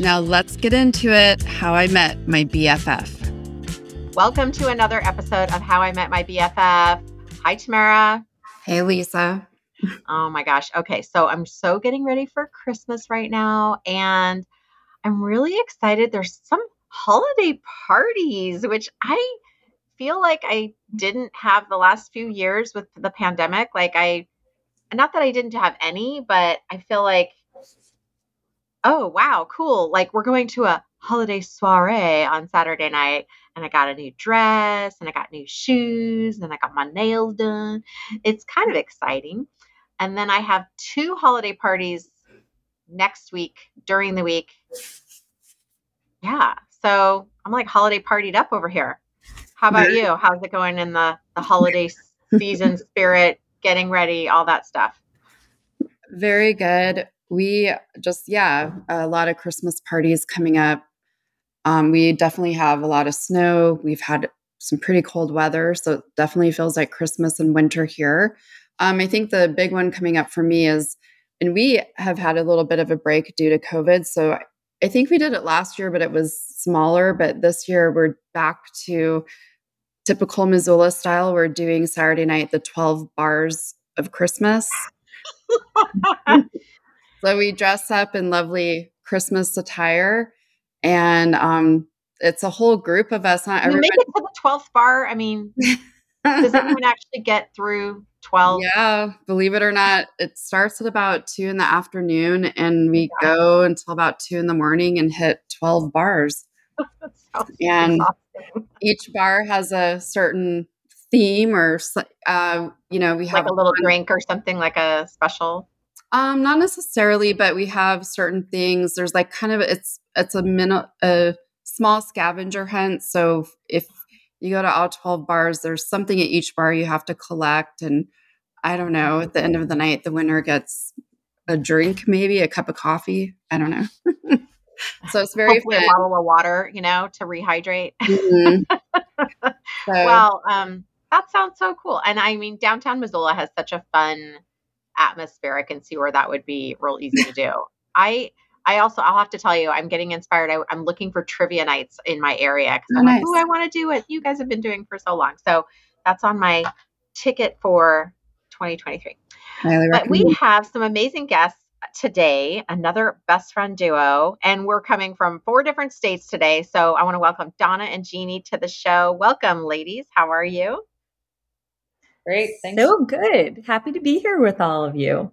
Now let's get into it, How I Met My BFF. Welcome to another episode of How I Met My BFF. Hi, Tamara. Hey, Lisa. Oh my gosh. Okay, so I'm so getting ready for Christmas right now, and I'm really excited. There's some holiday parties, which I feel like I didn't have the last few years with the pandemic. Not that I didn't have any, but I feel like, oh, wow, cool. Like, we're going to a holiday soiree on Saturday night, and I got a new dress, and I got new shoes, and I got my nails done. It's kind of exciting. And then I have two holiday parties next week, during the week. Yeah. So I'm like holiday partied up over here. How about you? How's it going in the holiday season spirit, getting ready, all that stuff? Very good. We just, a lot of Christmas parties coming up. We definitely have a lot of snow. We've had some pretty cold weather, so it definitely feels like Christmas and winter here. I think the big one coming up for me is, and we have had a little bit of a break due to COVID. So I think we did it last year, but it was smaller. But this year we're back to typical Missoula style. We're doing Saturday night, the 12 bars of Christmas. So we dress up in lovely Christmas attire, and it's a whole group of us. Not everybody. You make it to the 12th bar. I mean, does anyone actually get through 12? Yeah, believe it or not, it starts at about 2 in the afternoon, and we go until about 2 in the morning and hit 12 bars. And awesome. Each bar has a certain theme, or we have like a little drink or something, like a special. Not necessarily, but we have certain things. There's like kind of, it's a small scavenger hunt. So if you go to all 12 bars, there's something at each bar you have to collect. And I don't know, at the end of the night, the winner gets a drink, maybe a cup of coffee. I don't know. So it's very fun. A bottle of water, to rehydrate. Mm-hmm. So, well, that sounds so cool. And I mean, downtown Missoula has such a fun atmospheric and see where that would be real easy to do. I'll have to tell you, I'm getting inspired. I'm looking for trivia nights in my area, because I'm nice. I want to do what you guys have been doing for so long. So that's on my ticket for 2023. But we have some amazing guests today, another best friend duo, and we're coming from 4 different states today. So I want to welcome Donna and Jeannie to the show. Welcome, ladies. How are you? Great. Thanks. So good. Happy to be here with all of you.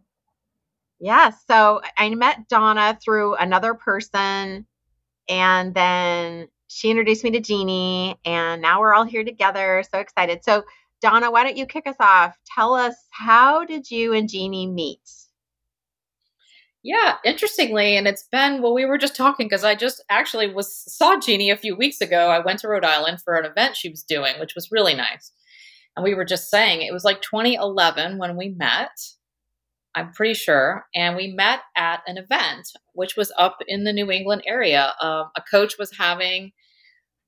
Yeah. So I met Donna through another person, and then she introduced me to Jeannie, and now we're all here together. So excited. So Donna, why don't you kick us off? Tell us, how did you and Jeannie meet? Yeah, interestingly, and it's been, we were just talking, because I just actually saw Jeannie a few weeks ago. I went to Rhode Island for an event she was doing, which was really nice. And we were just saying, it was like 2011 when we met, I'm pretty sure. And we met at an event, which was up in the New England area. A coach was having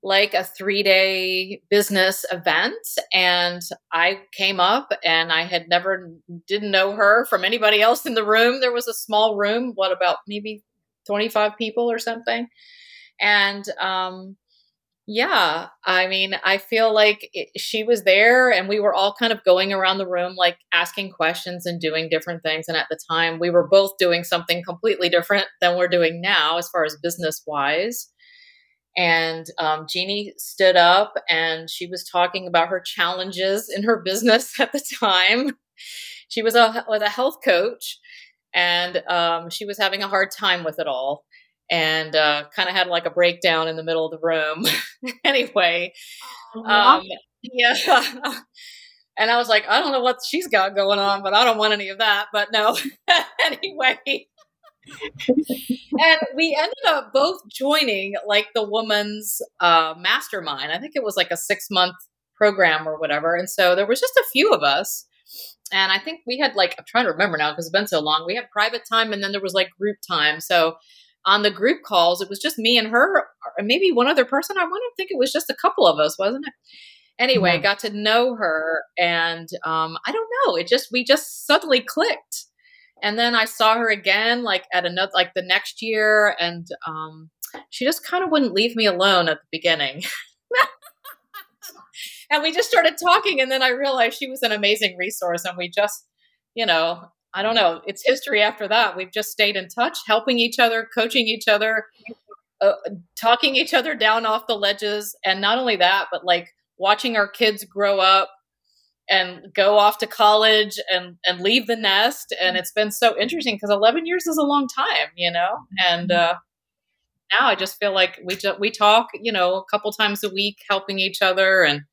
like a 3-day business event. And I came up, and I had didn't know her from anybody else in the room. There was a small room, about maybe 25 people or something. And, yeah, I mean, I feel like she was there, and we were all kind of going around the room, like asking questions and doing different things. And at the time, we were both doing something completely different than we're doing now as far as business wise. And Jeannie stood up, and she was talking about her challenges in her business at the time. She was a health coach, and she was having a hard time with it all. And kind of had like a breakdown in the middle of the room. Anyway, yeah. And I was like, I don't know what she's got going on, but I don't want any of that. But no, anyway, And we ended up both joining like the woman's mastermind. I think it was like a 6-month program or whatever. And so there was just a few of us. And I think we had like, I'm trying to remember now because it's been so long. We had private time and then there was like group time. So on the group calls, it was just me and her, or maybe one other person. I wouldn't think it was just a couple of us, wasn't it? Anyway, I got to know her and I don't know. We just suddenly clicked. And then I saw her again, like at another, like the next year. And she just kind of wouldn't leave me alone at the beginning. And we just started talking. And then I realized she was an amazing resource. And we just, you know, I don't know. It's history after that. We've just stayed in touch, helping each other, coaching each other, talking each other down off the ledges. And not only that, but like watching our kids grow up and go off to college and leave the nest. And it's been so interesting because 11 years is a long time, you know? And now I just feel like we talk, you know, a couple times a week, helping each other. And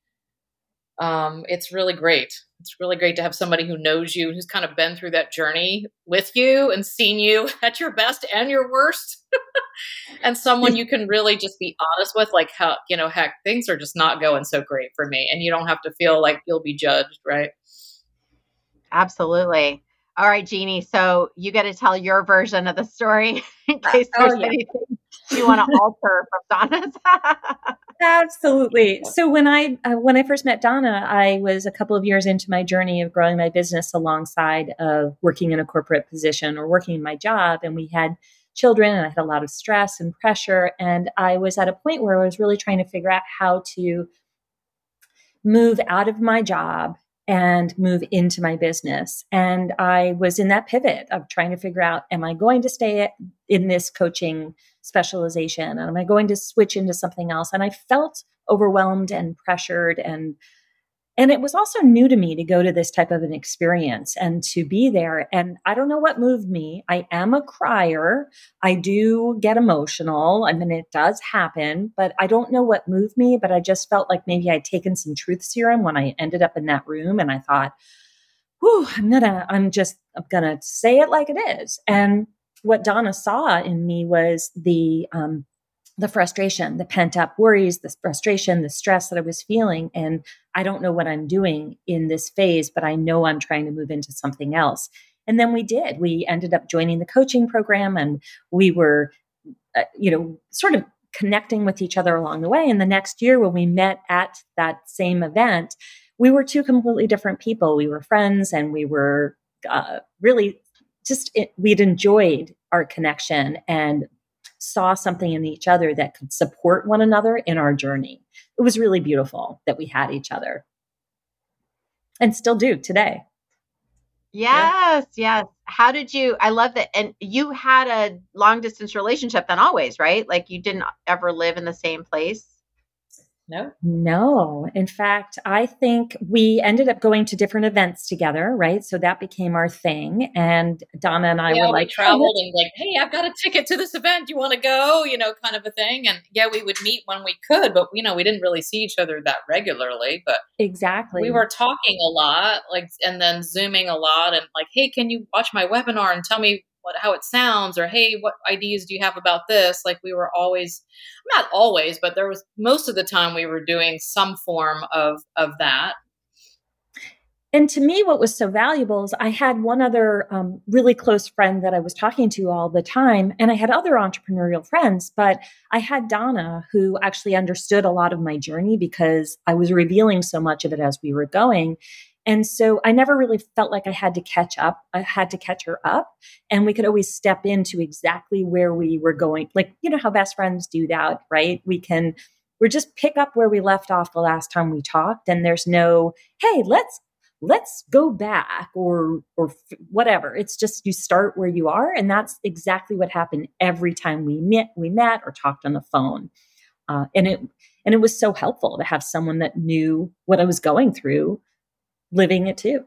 it's really great. It's really great to have somebody who knows you, who's kind of been through that journey with you and seen you at your best and your worst. And someone you can really just be honest with, like, how, you know, heck, things are just not going so great for me. And you don't have to feel like you'll be judged, right? Absolutely. All right, Jeannie. So you got to tell your version of the story in case there's anything you want to alter from Donna's. Absolutely. So when I first met Donna, I was a couple of years into my journey of growing my business alongside of working in a corporate position or working in my job. And we had children and I had a lot of stress and pressure. And I was at a point where I was really trying to figure out how to move out of my job and move into my business. And I was in that pivot of trying to figure out, am I going to stay in this coaching specialization? And am I going to switch into something else? And I felt overwhelmed and pressured. And it was also new to me to go to this type of an experience and to be there. And I don't know what moved me. I am a crier. I do get emotional. I mean, it does happen, but I don't know what moved me. But I just felt like maybe I'd taken some truth serum when I ended up in that room. And I thought, whew, I'm going to say it like it is. And what Donna saw in me was the frustration, the pent up worries, the frustration, the stress that I was feeling. And I don't know what I'm doing in this phase, but I know I'm trying to move into something else. And then we did. We ended up joining the coaching program and we were, sort of connecting with each other along the way. And the next year when we met at that same event, we were two completely different people. We were friends and we were we'd enjoyed our connection and saw something in each other that could support one another in our journey. It was really beautiful that we had each other and still do today. Yes. Yeah. Yes. How did you, I love that. And you had a long distance relationship then always, right? Like you didn't ever live in the same place. No. In fact, I think we ended up going to different events together, right? So that became our thing. And Donna and I were like, traveled and like, hey, I've got a ticket to this event. Do you want to go? You know, kind of a thing. And yeah, we would meet when we could, but you know, we didn't really see each other that regularly, but exactly. We were talking a lot, like, and then Zooming a lot and like, hey, can you watch my webinar and tell me how it sounds, or hey, what ideas do you have about this? Like we were always, not always, but there was most of the time we were doing some form of that. And to me, what was so valuable is I had one other really close friend that I was talking to all the time, and I had other entrepreneurial friends, but I had Donna who actually understood a lot of my journey because I was revealing so much of it as we were going. And so I never really felt like I had to catch up. I had to catch her up, and we could always step into exactly where we were going. Like, you know how best friends do that, right? We're just pick up where we left off the last time we talked, and there's no, hey, let's go back or whatever. It's just, you start where you are. And that's exactly what happened every time we met or talked on the phone. And it was so helpful to have someone that knew what I was going through, living it too.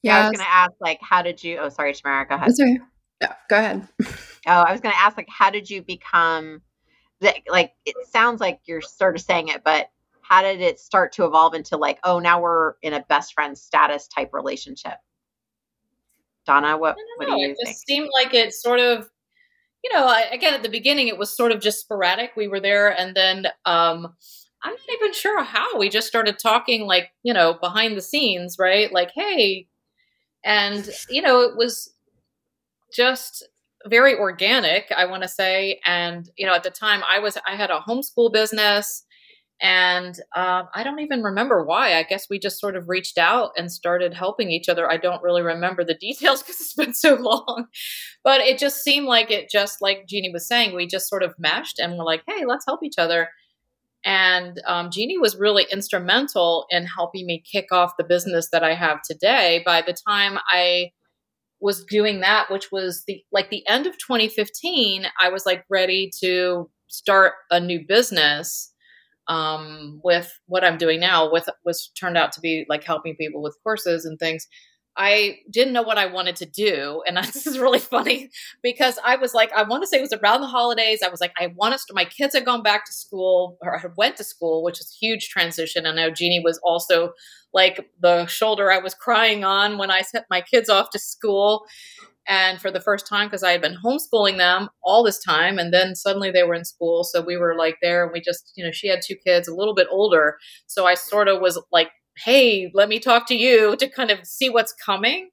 Yeah. I was going to ask, like, how did you, sorry, Tamara, go ahead. That's right. Yeah, go ahead. I was going to ask, like, how did you become like, it sounds like you're sort of saying it, but how did it start to evolve into like, oh, now we're in a best friend status type relationship? Donna, what do you think? It just seemed like it sort of, again, at the beginning, it was sort of just sporadic. We were there, and then I'm not even sure how. We just started talking, behind the scenes, right? Like, hey. And, it was just very organic, I want to say. And, at the time I had a homeschool business, and I don't even remember why. I guess we just sort of reached out and started helping each other. I don't really remember the details because it's been so long, but it just seemed like like Jeannie was saying, we just sort of meshed and we're like, hey, let's help each other. And Jeannie was really instrumental in helping me kick off the business that I have today. By the time I was doing that, which was the end of 2015, I was ready to start a new business with what I'm doing now, was turned out to be helping people with courses and things. I didn't know what I wanted to do. And this is really funny because I was I want to say it was around the holidays. I was my kids had gone back to school or had went to school, which is a huge transition. I know Jeannie was also the shoulder I was crying on when I sent my kids off to school. And for the first time, because I had been homeschooling them all this time, and then suddenly they were in school. So we were there, and we just, she had two kids a little bit older. So I sort of was hey, let me talk to you to kind of see what's coming.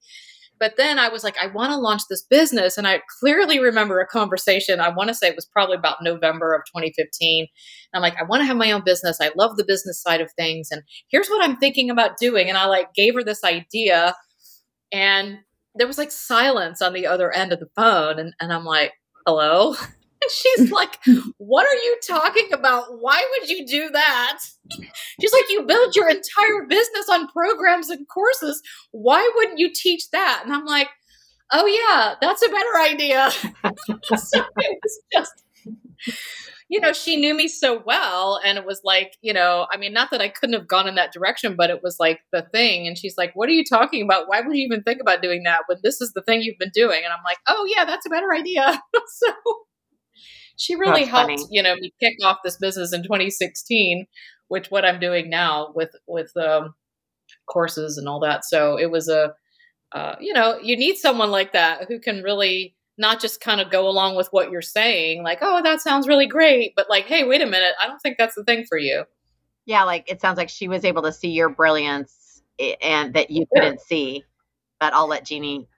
But then I was I want to launch this business. And I clearly remember a conversation. I want to say it was probably about November of 2015. And I'm I want to have my own business. I love the business side of things. And here's what I'm thinking about doing. And I gave her this idea, and there was silence on the other end of the phone. And I'm hello. And she's what are you talking about? Why would you do that? She's you build your entire business on programs and courses. Why wouldn't you teach that? And I'm oh yeah, that's a better idea. So it was just, she knew me so well. And it was not that I couldn't have gone in that direction, but it was the thing. And she's what are you talking about? Why would you even think about doing that when this is the thing you've been doing? And I'm oh yeah, that's a better idea. So she really helped, me kick off this business in 2016 with what I'm doing now with courses and all that. So it was you need someone like that who can really not just kind of go along with what you're saying, oh, that sounds really great, but hey, wait a minute, I don't think that's the thing for you. Yeah, it sounds like she was able to see your brilliance and that you couldn't see. But I'll let Jeannie,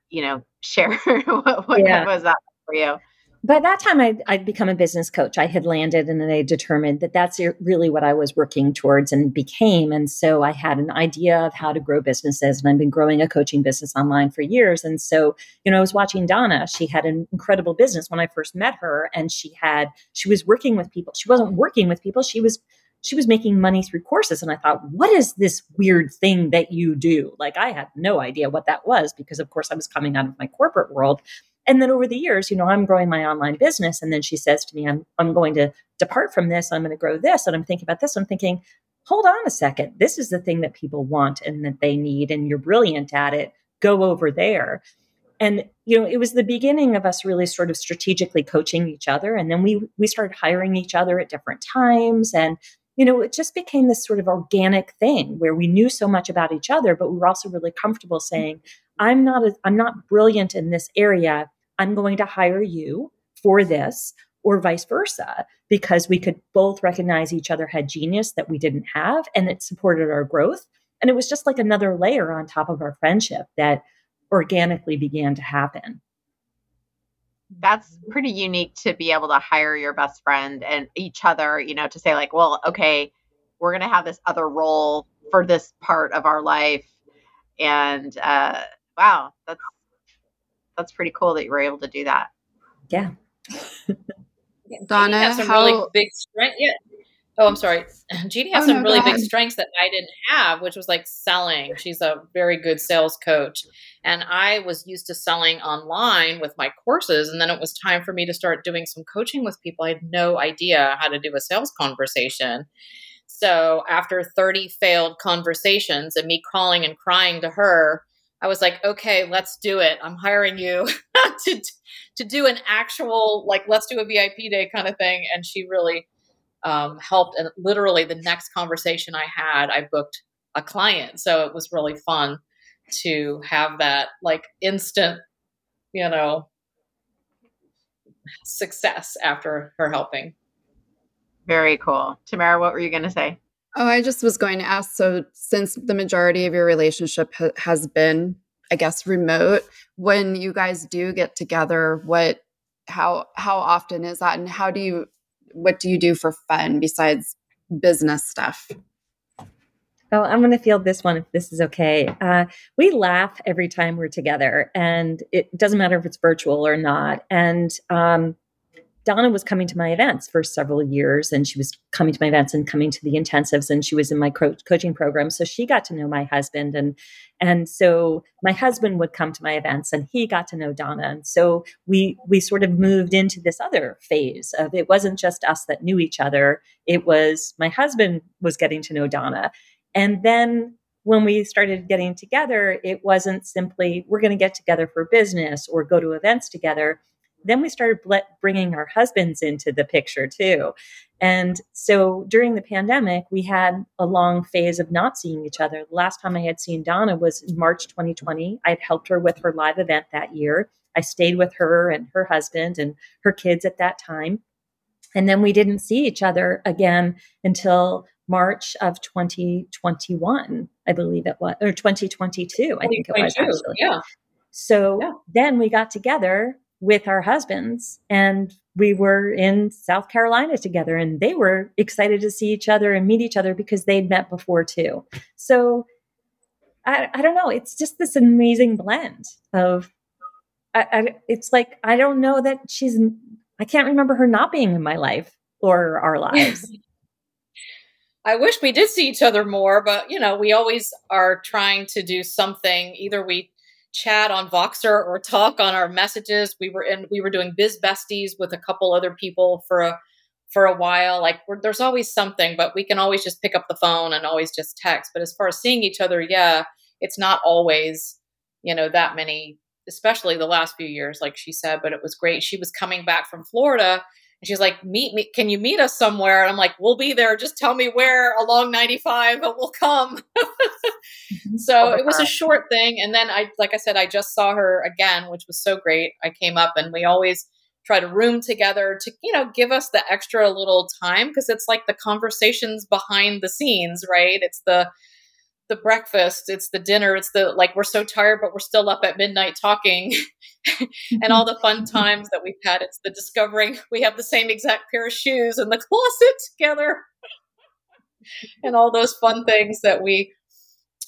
share what was that for you. By that time, I'd become a business coach. I had landed, and then I determined that that's really what I was working towards and became. And so I had an idea of how to grow businesses, and I've been growing a coaching business online for years. And so, I was watching Donna. She had an incredible business when I first met her, and she was working with people. She wasn't working with people. She was making money through courses. And I thought, what is this weird thing that you do? I had no idea what that was because, of course, I was coming out of my corporate world. And then over the years, I'm growing my online business. And then she says to me, I'm going to depart from this. I'm going to grow this. And I'm thinking about this. I'm thinking, hold on a second. This is the thing that people want and that they need. And you're brilliant at it. Go over there. And, it was the beginning of us really sort of strategically coaching each other. And then we started hiring each other at different times. And, it just became this sort of organic thing where we knew so much about each other, but we were also really comfortable saying, I'm not brilliant in this area. I'm going to hire you for this, or vice versa, because we could both recognize each other had genius that we didn't have, and it supported our growth. And it was just another layer on top of our friendship that organically began to happen. That's pretty unique to be able to hire your best friend and each other, to say well, okay, we're going to have this other role for this part of our life. And wow, that's pretty cool that you were able to do that. Yeah. Donna, has some really big strength. Yeah. Oh, I'm sorry. Jeannie has some really big strengths that I didn't have, which was selling. She's a very good sales coach. And I was used to selling online with my courses. And then it was time for me to start doing some coaching with people. I had no idea how to do a sales conversation. So after 30 failed conversations and me calling and crying to her, I was okay, let's do it. I'm hiring you to do an actual, let's do a VIP day kind of thing. And she really helped. And literally the next conversation I had, I booked a client. So it was really fun to have that like instant, you know, success after her helping. Very cool. Tamara, what were you going to say? Oh, I just was going to ask, so since the majority of your relationship has been, I guess, remote, when you guys do get together, how often is that? And what do you do for fun besides business stuff? Oh, I'm going to field this one if this is okay. We laugh every time we're together, and it doesn't matter if it's virtual or not. And Donna was coming to my events for several years, and she was coming to my events and coming to the intensives, and she was in my coaching program. So she got to know my husband, and so my husband would come to my events, and he got to know Donna. And so we sort of moved into this other phase of it wasn't just us that knew each other. It was my husband was getting to know Donna. And then when we started getting together, it wasn't simply we're going to get together for business or go to events together. Then we started bringing our husbands into the picture too. And so during the pandemic, we had a long phase of not seeing each other. The last time I had seen Donna was in March 2020. I'd helped her with her live event that year. I stayed with her and her husband and her kids at that time. And then we didn't see each other again until March of 2021, I believe it was, or 2022, I think it was actually. Yeah. So then we got together with our husbands, and we were in South Carolina together, and they were excited to see each other and meet each other because they'd met before too. So I don't know. It's just this amazing blend of, it's like, I don't know that I can't remember her not being in my life or our lives. I wish we did see each other more, but you know, we always are trying to do something. Either we chat on Voxer or talk on our messages. We were doing Biz Besties with a couple other people for a while. Like there's always something, but we can always just pick up the phone and always just text. But as far as seeing each other, yeah, it's not always, you know, that many, especially the last few years, like she said, but it was great. She was coming back from Florida and she's like, meet me. Can you meet us somewhere? And I'm like, we'll be there. Just tell me where along 95 and we'll come. So it was a short thing. And then I just saw her again, which was so great. I came up and we always try to room together to, you know, give us the extra little time. Cause it's like the conversations behind the scenes, right? It's the breakfast, it's the dinner, it's the, like, we're so tired, but we're still up at midnight talking and all the fun times that we've had. It's the discovering we have the same exact pair of shoes in the closet together and all those fun things that we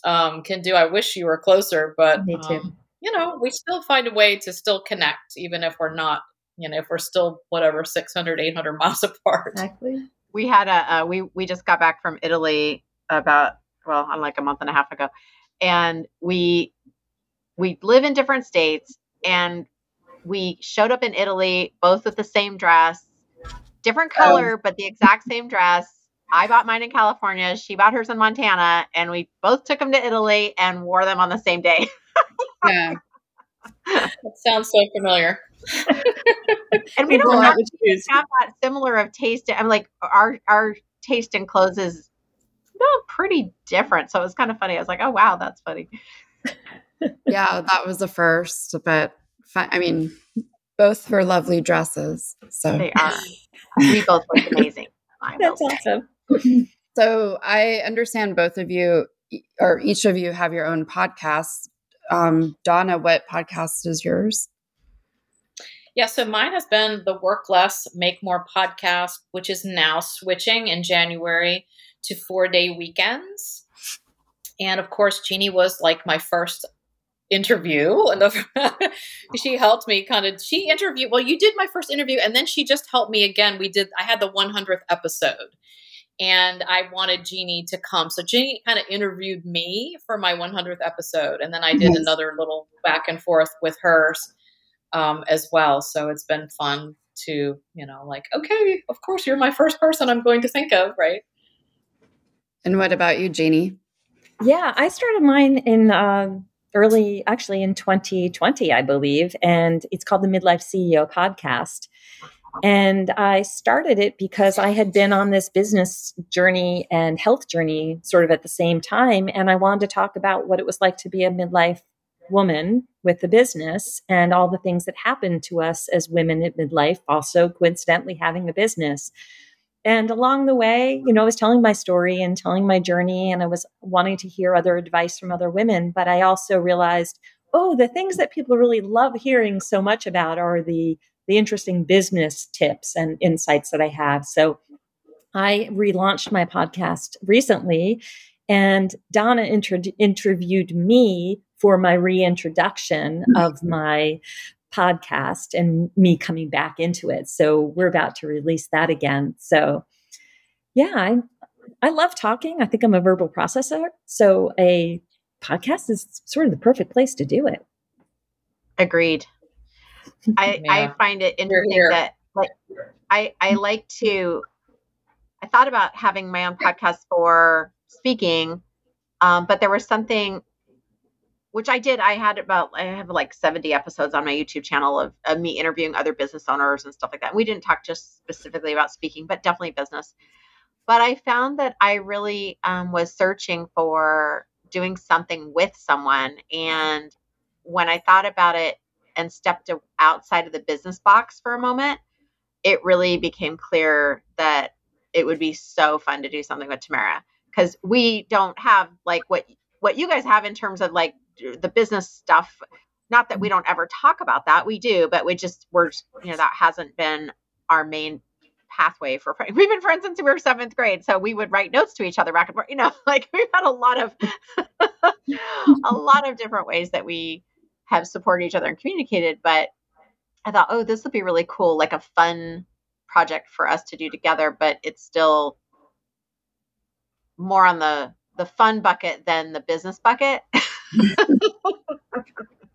can do. I wish you were closer, but me too. You know, we still find a way to still connect, even if we're not, you know, if we're still whatever, 600, 800 miles apart. Exactly. We had we just got back from Italy like a month and a half ago. And we live in different states, and we showed up in Italy, both with the same dress, different color, but the exact same dress. I bought mine in California. She bought hers in Montana, and we both took them to Italy and wore them on the same day. Yeah. That sounds so familiar. And we don't have that similar of taste. I'm like, our taste in clothes is pretty different. So it was kind of funny. I was like, oh, wow, that's funny. Yeah, that was the first, but I mean, both were lovely dresses. So they are. We both look amazing. That's awesome. So I understand both of you, or each of you, have your own podcast. Donna, what podcast is yours? Yeah, so mine has been the Work Less, Make More podcast, which is now switching in January to 4-day weekends. And of course, Jeannie was like my first interview. She helped me you did my first interview, and then she just helped me again. I had the 100th episode, and I wanted Jeannie to come. So Jeannie kind of interviewed me for my 100th episode. And then I did another little back and forth with her as well. So it's been fun to, you know, like, okay, of course you're my first person I'm going to think of, right? And what about you, Jeannie? Yeah, I started mine in in 2020, I believe. And it's called the Midlife CEO Podcast. And I started it because I had been on this business journey and health journey sort of at the same time. And I wanted to talk about what it was like to be a midlife woman with the business and all the things that happened to us as women at midlife, also coincidentally having a business. And along the way, you know, I was telling my story and telling my journey, and I was wanting to hear other advice from other women. But I also realized, oh, the things that people really love hearing so much about are the interesting business tips and insights that I have. So I relaunched my podcast recently, and Donna interviewed me for my reintroduction of my podcast and me coming back into it. So we're about to release that again. So yeah, I love talking. I think I'm a verbal processor. So a podcast is sort of the perfect place to do it. Agreed. I find it interesting that like I like to, I thought about having my own podcast for speaking, but there was something which I did. I have like 70 episodes on my YouTube channel of me interviewing other business owners and stuff like that. And we didn't talk just specifically about speaking, but definitely business. But I found that I really was searching for doing something with someone. And when I thought about it and stepped outside of the business box for a moment, it really became clear that it would be so fun to do something with Tamara, because we don't have like what you guys have in terms of like the business stuff. Not that we don't ever talk about that, we do, but we're that hasn't been our main pathway for friends. We've been friends since we were 7th grade. So we would write notes to each other back and forth, you know, like we've had a lot of different ways that we have supported each other and communicated, but I thought, oh, this would be really cool, like a fun project for us to do together, but it's still more on the fun bucket than the business bucket.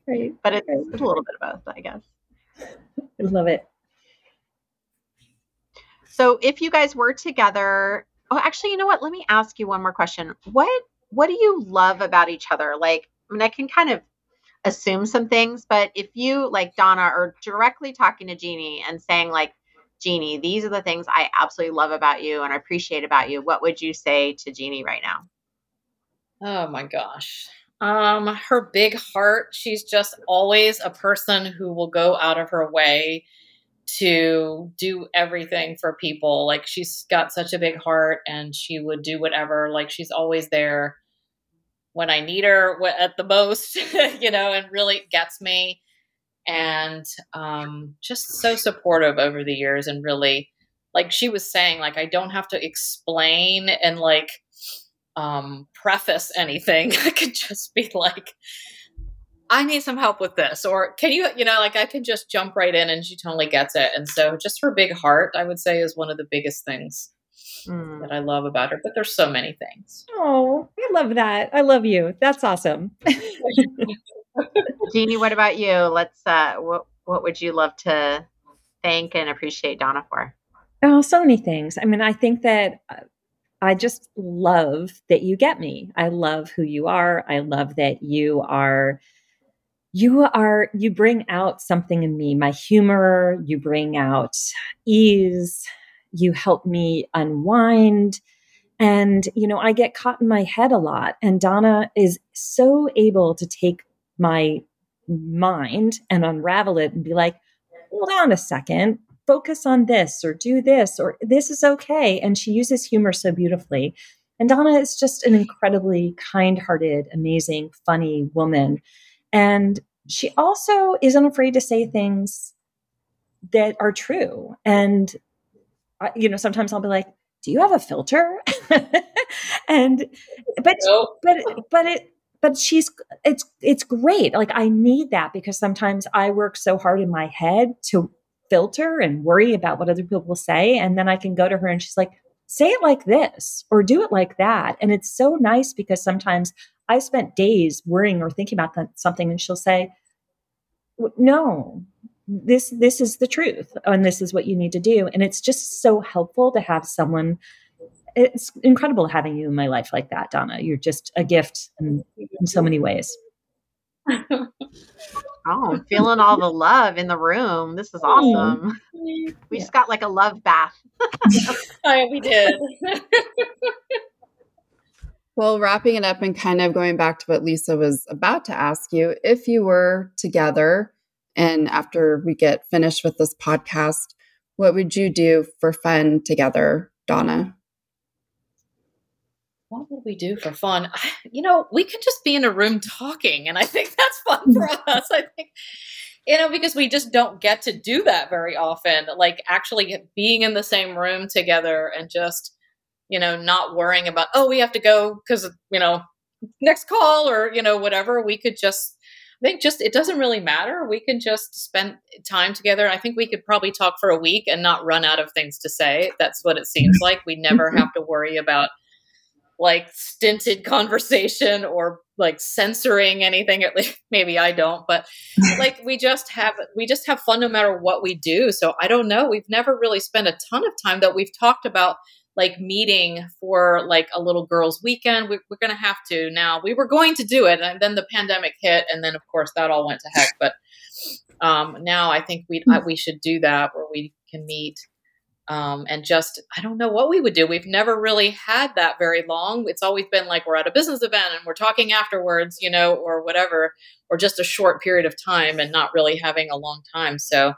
Right. But it's a little bit of both, I guess. I love it. So if you guys were together, oh, actually, you know what? Let me ask you one more question. What do you love about each other? Like, I mean, I can kind of assume some things, but if you, like Donna, are directly talking to Jeannie and saying like, Jeannie, these are the things I absolutely love about you and I appreciate about you, what would you say to Jeannie right now? Oh my gosh. Her big heart. She's just always a person who will go out of her way to do everything for people. Like she's got such a big heart and she would do whatever, like she's always there when I need her at the most, you know, and really gets me, and just so supportive over the years. And really, like she was saying, like, I don't have to explain and like preface anything. I could just be like, I need some help with this, or can you know, like I can just jump right in and she totally gets it. And so just her big heart, I would say, is one of the biggest things that I love about her, but there's so many things. Oh, I love that. I love you. That's awesome. Jeannie, what about you? Let's, what would you love to thank and appreciate Donna for? Oh, so many things. I mean, I think that I just love that you get me. I love who you are. I love that you bring out something in me, my humor, you bring out ease, you help me unwind. And, you know, I get caught in my head a lot. And Donna is so able to take my mind and unravel it and be like, hold on a second, focus on this or do this, or this is okay. And she uses humor so beautifully. And Donna is just an incredibly kind-hearted, amazing, funny woman. And she also isn't afraid to say things that are true. And you know, sometimes I'll be like, do you have a filter? It's great. Like I need that, because sometimes I work so hard in my head to filter and worry about what other people say. And then I can go to her and she's like, say it like this or do it like that. And it's so nice, because sometimes I spent days worrying or thinking about something and she'll say, no, this is the truth and this is what you need to do. And it's just so helpful to have someone. It's incredible having you in my life like that, Donna. You're just a gift in so many ways. Oh, I'm feeling all the love in the room. This is awesome. We just got like a love bath. Oh, we did. Well, wrapping it up and kind of going back to what Lisa was about to ask you, if you were together and after we get finished with this podcast, what would you do for fun together, Donna? What would we do for fun? You know, we could just be in a room talking, and I think that's fun for us. I think, you know, because we just don't get to do that very often, like actually being in the same room together and just, you know, not worrying about, oh, we have to go because, you know, next call or, you know, whatever. We could just, I think just, it doesn't really matter. We can just spend time together. I think we could probably talk for a week and not run out of things to say. That's what it seems like. We never have to worry about like stinted conversation or like censoring anything. At least maybe I don't, but like we just have fun no matter what we do. So I don't know. We've never really spent a ton of time that we've talked about like meeting for like a little girls' weekend. We're going to have to now. We were going to do it, and then the pandemic hit, and then of course that all went to heck. But now I think we should do that where we can meet. And just, I don't know what we would do. We've never really had that very long. It's always been like, we're at a business event and we're talking afterwards, you know, or whatever, or just a short period of time and not really having a long time. So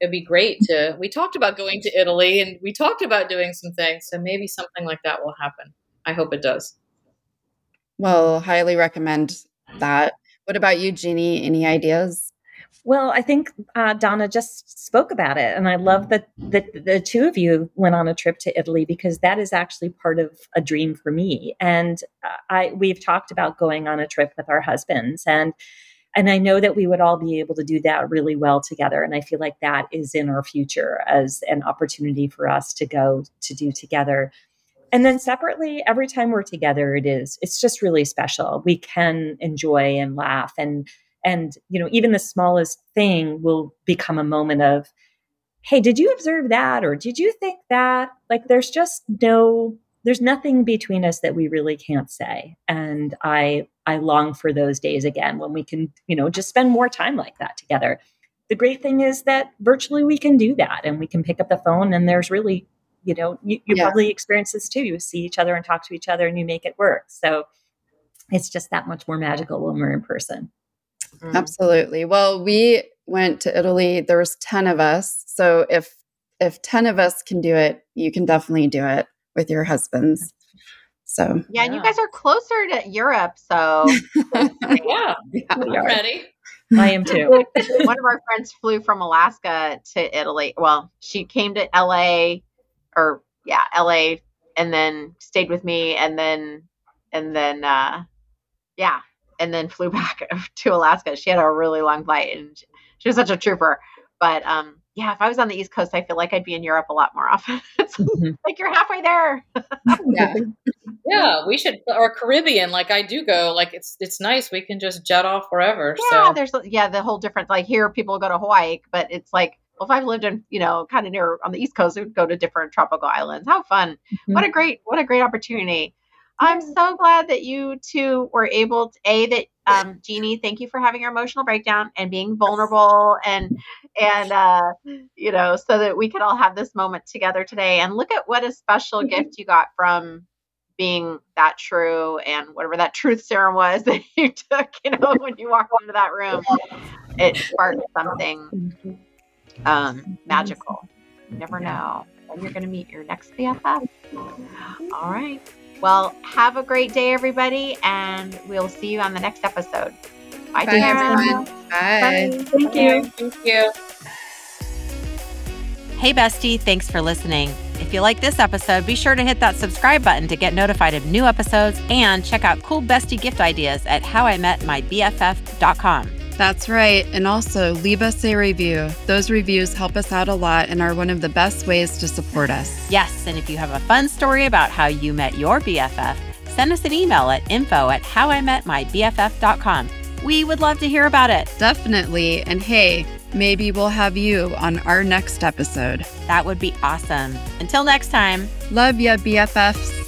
it'd be great to, we talked about going to Italy and we talked about doing some things. So maybe something like that will happen. I hope it does. Well, highly recommend that. What about you, Jeannie? Any ideas? Well, I think Donna just spoke about it. And I love that the two of you went on a trip to Italy, because that is actually part of a dream for me. And we've talked about going on a trip with our husbands. And I know that we would all be able to do that really well together. And I feel like that is in our future as an opportunity for us to go to do together. And then separately, every time we're together, it's just really special. We can enjoy and laugh and, you know, even the smallest thing will become a moment of, hey, did you observe that? Or did you think that? Like, there's nothing between us that we really can't say. And I long for those days again, when we can, you know, just spend more time like that together. The great thing is that virtually we can do that, and we can pick up the phone, and there's really, you know, you probably experience this too. You see each other and talk to each other and you make it work. So it's just that much more magical when we're in person. Absolutely. Well, we went to Italy. There was 10 of us. So if 10 of us can do it, you can definitely do it with your husbands. So yeah, and you guys are closer to Europe, so I'm ready. I am too. One of our friends flew from Alaska to Italy. Well, she came to LA and then stayed with me and then flew back to Alaska. She had a really long flight, and she was such a trooper. But if I was on the East Coast, I feel like I'd be in Europe a lot more often. It's like you're halfway there. We should, or Caribbean. Like I do go, like it's nice. We can just jet off wherever. Yeah, so. There's the whole difference. Like here, people go to Hawaii, but it's like, well, if I've lived in, you know, kind of near on the East Coast, we would go to different tropical islands. How fun! Mm-hmm. What a great opportunity. I'm so glad that you two were able to, Jeannie, thank you for having your emotional breakdown and being vulnerable and you know, so that we could all have this moment together today. And look at what a special gift you got from being that true and whatever that truth serum was that you took, you know, when you walked into that room, it sparked something magical. You never know when you're going to meet your next BFF. All right. Well, have a great day, everybody, and we'll see you on the next episode. Bye, everyone. Bye. Thank you. Hey, bestie. Thanks for listening. If you like this episode, be sure to hit that subscribe button to get notified of new episodes and check out cool bestie gift ideas at howimetmybff.com. That's right. And also leave us a review. Those reviews help us out a lot and are one of the best ways to support us. Yes. And if you have a fun story about how you met your BFF, send us an email at info@howimetmybff.com. We would love to hear about it. Definitely. And hey, maybe we'll have you on our next episode. That would be awesome. Until next time. Love ya, BFFs.